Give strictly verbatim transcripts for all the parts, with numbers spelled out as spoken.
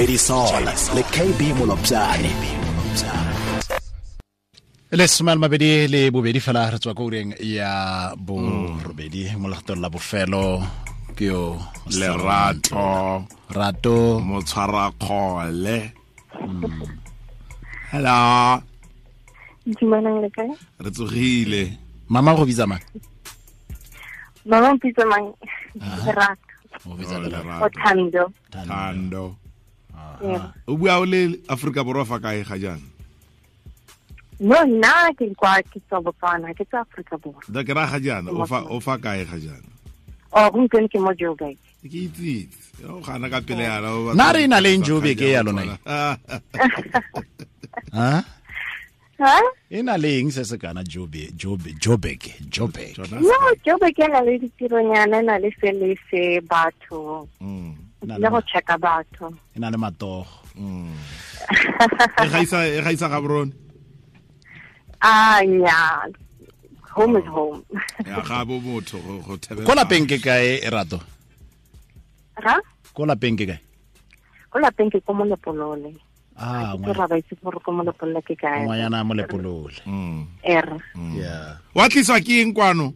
J D Sola le K B Molopjane. Le somal mabedi le bobedi fela re tswa go reng ya bo robedi mo lagtor la bofelo ke yo le rato rato mo tshwara khole. Hello Ntimanang le kae re tsogile mama go bitsa mang mama bitsa mang rato o bitsa le rato tando tando o bua o le Africa borwa fa kae ga jana? No, na ke kwa ke tsa Botswana ke tsa Africa borwa. Da ke ra ga jana o fa o fa kae ga jana? O go ntse ke mo joga. Ke itse. O gana ka pele ya la. Na re na le njobe ke ya lona. Ha? Ha? Ina le eng se se kana jobe jobe jobeke jobe. No, jobeke la le tirona na na le sele se batho. Mm. Na go check batho. Ina le mato. Mm. E gaisa e gaisa ga bron. Ah, yeah. Home is home. Ya ga bo motho go thebe. Kola penke kae Rato? Ra? Kola penke kae? Kola penke komo le polole. Ah, mo ra ba itse gore komo le polole ke kae. Mo yana mo le polole. Mm. Er. Yeah. What is aki nkwano?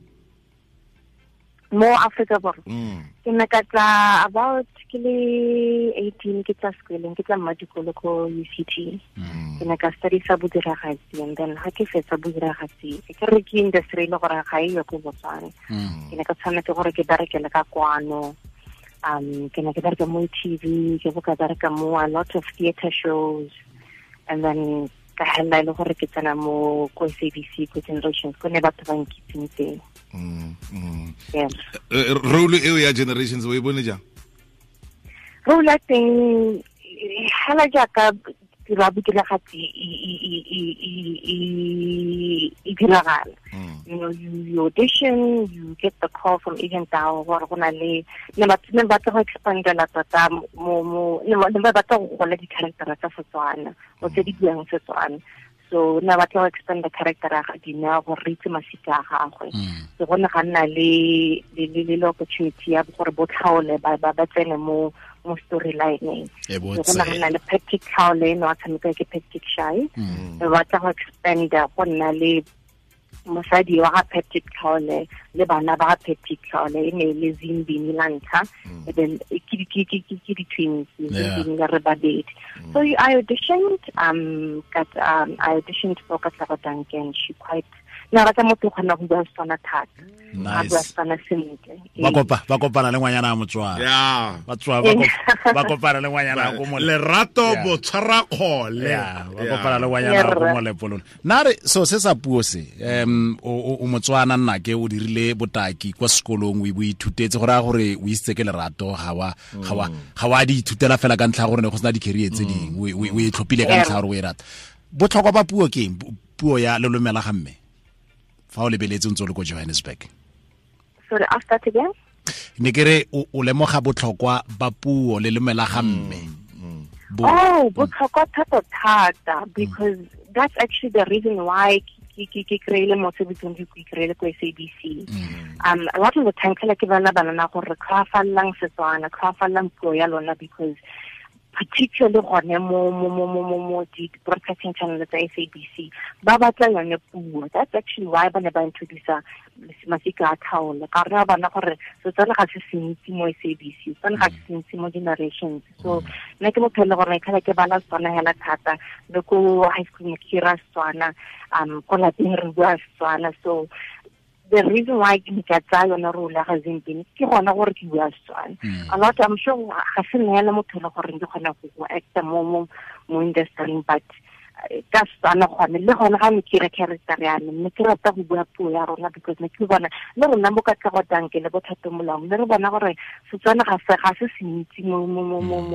Mo Africa borwa. Mm. Ke nakatla about kile eighteen ke tsa school, ke tsa madikolo ko U C T. Mm. Ke nakastari sa budiragatsi and then ha ke fetsa budiragatsi. Ke re ke industry le gore ga e go botsana. Ke nakatshana ke gore ke barekela ka kwano. Um ke nakatla mo T V, ke boka bareka mo a lot of theater shows. And then ka hela le gore ke tsana mo ko C B C ko Generations ko ne ba tsang kitse teng. Mm. Mm. Yeah. Role e ya Generations we bone ja. Role acting hala ja ka dirabikela gati e e diragala. You know, you, you audition, you get the call from agent down or gona le le matsime ba tlo expand la tota mo mo le ba tlo go le di character tsa Setswana o tse di buang Setswana. So na ba tlo expand the character ga dina go reach masika ga gwe so gona ga nna le le le opportunity ya gore botlhaole ba ba tsene mo mo storyline e go nna le practical le no atsamika ke practical shy ba tlo expand go nna le mosadi wa ga practical le bana ba practical le ne le zimbi milanta and then ki ki ki ki ki twins in the rubber date. So I auditioned, um, got, um, I auditioned for Katlego Danke, and she quite. Na rata motho kana go bua tsana thata. Nice. Ba tsana sentle. Ba kopa, ba kopana le ngwanyana a Motswana. Yeah. Ba tswa ba kopa, ba kopana le ngwanyana go mo le rato bo tshara khole. Yeah. Ba kopana le ngwanyana go mo le pololo. Nare so se sa puo se, em o o Motswana nna ke o dirile botaki kwa sekolong o buithutetse gore a gore o itse ke le rato ga wa ga wa ga wa di ithutela fela ka nthla gore ne go sna di career tse ding. O o e tlopile ka nthla gore o e rata. Botlhokwa ba puo ke puo ya lolomela ga mme. Fa o lebeletse ntse le go Johannesburg. So the after again? Ne kere o le moga botlhokwa ba puo le lemela ga mme. Oh, botlhokwa thata thata because that's actually the reason why ke ke ke create mo sebitsong ke create ko S A B C. Um a lot of the time ke ke bana bana na go re kgafallang Setswana, kgafallang puo ya lona because particularly gone mo mo mo mo mo di broadcasting channel tsa S A B C ba batla yone puo. That's actually why ba ne ba introduce masika a thaolo ka re bana gore so tsela ga se sentse mo S A B C tsela ga se sentse mo Generations. So nna ke mo phele gore ke ke bana tsana hela thata le ko high school mo kira tswana um ko la teng re bua tswana. So the reason why ke katsa yona rola ga zimpini ke gona gore ke bua Setswana a lot. I'm sure ga se nela motho le gore ndi gona go acta mo mo industry but ka Setswana gone le gona ga mekire character ya me ke rata go bua puo ya rona because ne ke bona le rona mo ka tlago danke le bothato molao le re bona gore Setswana ga se ga se sentse mo mo mo mo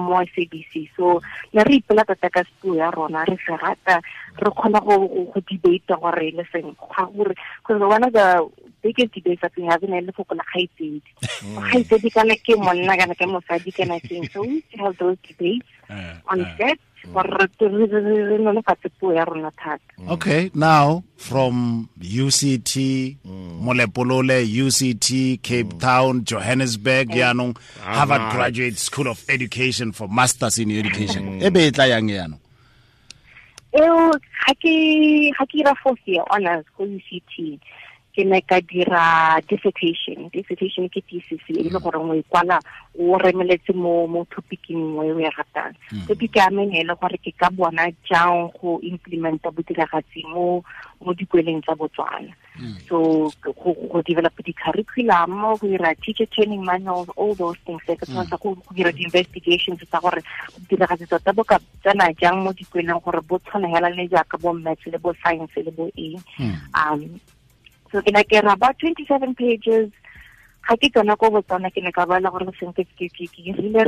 mo S A B C. So le re ipela tota ka puo ya rona re se rata re khona go go debate gore le seng ga gore go bona ga biggest debate that we have in the focal heights heights di kana ke monna kana ke mosadi kana ke so we have those debates on set Okay, now from U C T, mm. Molepolole, U C T, Cape mm. Town, Johannesburg, mm. Yanong, Harvard ah, Graduate School of Education for Masters in Education. Ebe e tla yang yano? Eo ha ke ha ke ra fourth year honors ko U C T. Ke ne ka dira dissertation, dissertation ke thesis e le gore mo ikwala o remeletse mo mo topicing mo e ratang. Topic ya me ne le gore ke ka bona jang go implementa botiragatsi mo mo dikweleng tsa Botswana. So go develop the curriculum, go dira teacher training manuals, all those things like that, go dira investigations tsa gore botiragatsi tsa boka tsana jang mo dikweleng gore bo tshwanela le jaaka bo maths le bo science le bo e. Um So in again about twenty-seven pages, I think on a cover on a kinakabala or synthetic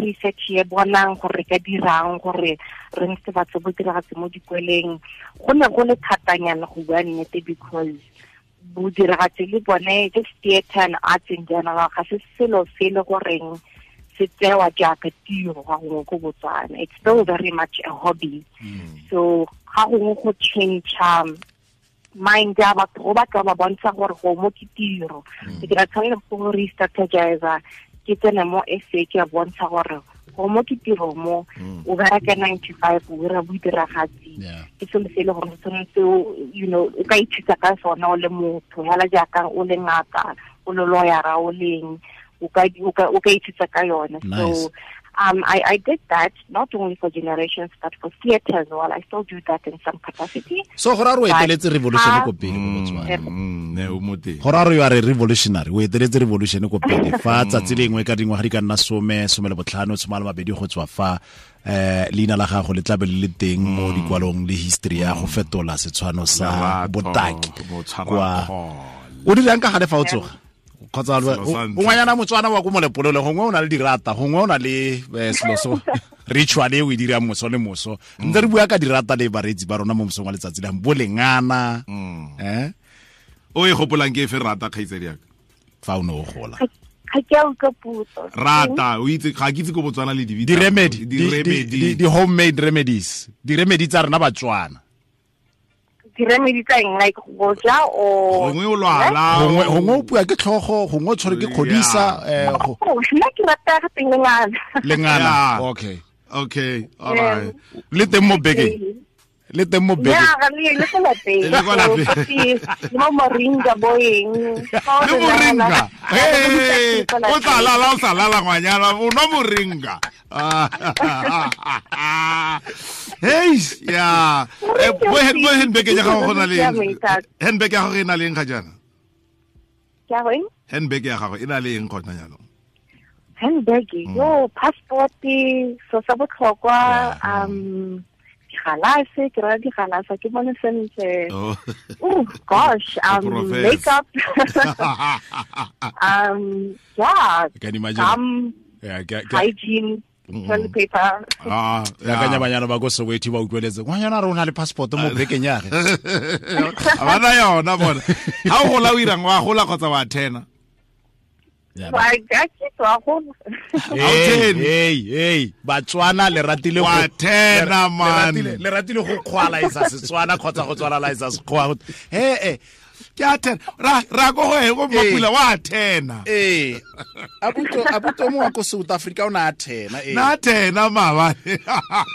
research here, Bonan, Correcadi Round, Corre, Ringstavat, Budrasimoji Quelling, Hona Hona Katanian, who went it because Budrasili Bonnet, just theatre and arts in general, has a silo, silo, ring, Sitera jacket, it's still very much a hobby. Mm. So, how will change um, mind ya ba tloba ka ba bontsha gore go mo kitiro ke dira tsana go re strategize ke tsena mo essay ya bontsha gore go mo kitiro mo o ga raka ninety-five o re bo diragatsi ke selo se le gore tsonetse you know ka ithuta ka sona o le motho hala ja ka o le ngaka o lo lawyer ra o leng o ka o ka ithuta ka yona. So Um, I, I did that not only for Generations but for theatre as well. I still do that in some capacity. So, Horaro, it's a revolutionary copy. Horaro, you are a revolutionary. We did a revolutionary copy. The fact that we are getting Waharikan Nasome, Sumela Botlano, Sumala Bedu Hotwafa, Lina Laha, Holitabel Litting, Modi Gualong, the history, Hofetola, Setuano, Sa, Botak. What did Anka had a photo? Kotsa lo o wa yana Motswana wa go molepolole gongwe ona le dirata gongwe ona le sloso ritual e we dira motso le moso ntse re bua ka dirata le baretsi ba rona mo mosong wa letsatsi la bolengana eh o e gopolang ke e ferata khaitsedi ya fa o no gola ga ke o ka puto rata o itse ga ke itse go Botswana le di remedy di remedy di homemade remedies di remedy tsa rena Batswana Remedicating like Roja or Hongo Puago, Hongo Choriki Kodisa, Lengana. Okay, okay, all right. Let them more begging. Let them more begging. Listen at me. No moringa boying. No moringa. Hey, what's a la la la la mañana? No moringa. Hey, yeah. Eh, boy, boy, Henbeke ya kaho na ling. Henbeke ya kaho ina ling kajana. Kya hoy? Henbeke ya kaho ina ling kona yano. Henbeke, yo passporti, so sabot kogwa, um, halase, kira di halasa, kimo na sense. Oh gosh, um, makeup. um, yeah. Can you imagine? Um, yeah, get, get. Hygiene. Toilet paper. Ah, ya kanya banyana ba go so weti ba utlweletse. Wa yana rona le passport mo bekeng ya. Abana ya na bona. Ha go la uirang wa gola go tsa wa tena. Ya. Wa ga ke twa go. Hey, hey, hey. Batswana le ratile go wa tena man. Le ratile go khwala isa Setswana khotsa go tswala la isa Sekgoa. He eh. Ke a tena ra ra go he go mapula wa tena eh abuto abuto mo ko South Africa una a tena eh na tena mama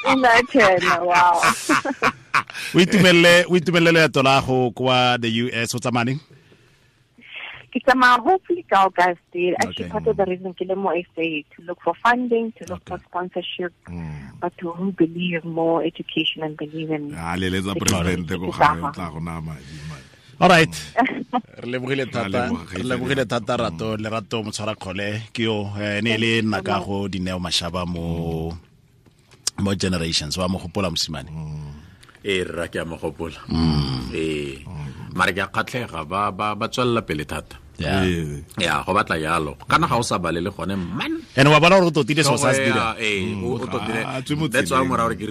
una tena wow we tumele we tumele le tola go kwa the U S o tsamaneng ke tsama hopefully ka guys there actually part of the reason ke le mo essay to look for funding to look okay. for sponsorship mm. but to who believe more education and believe in ah le le president go ga tla go na ma all right le bogile tata le bogile tata rato le rato mo tshwara khole ke yo ne le nna ka go dineo mashaba mo mo Generations wa mo gopola mosimane e ra ke a mo gopola e mara ke a khatlega ba ba tswalla pele tata yeah yeah go batla yalo kana ga o sa balele gone man and wa bona gore to tile so sa se dira eh o to tile that's why mora gore ke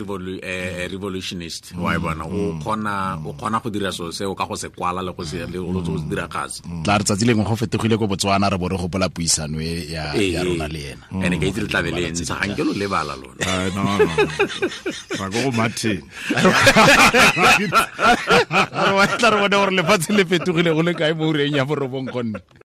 revolutionist wa bona o khona o khona go dira so se o ka go se kwala le go se le o tlo dira gas tla re tsatsi leng go fetogile go Botswana re bore go pola puisano e ya ya rona le yena ene ke itse tla beleng sa ga nkelo le bala lona no no ba go mathe a re wa tla re bona gore le fatse le fetogile go le kae mo reng ya borobong konne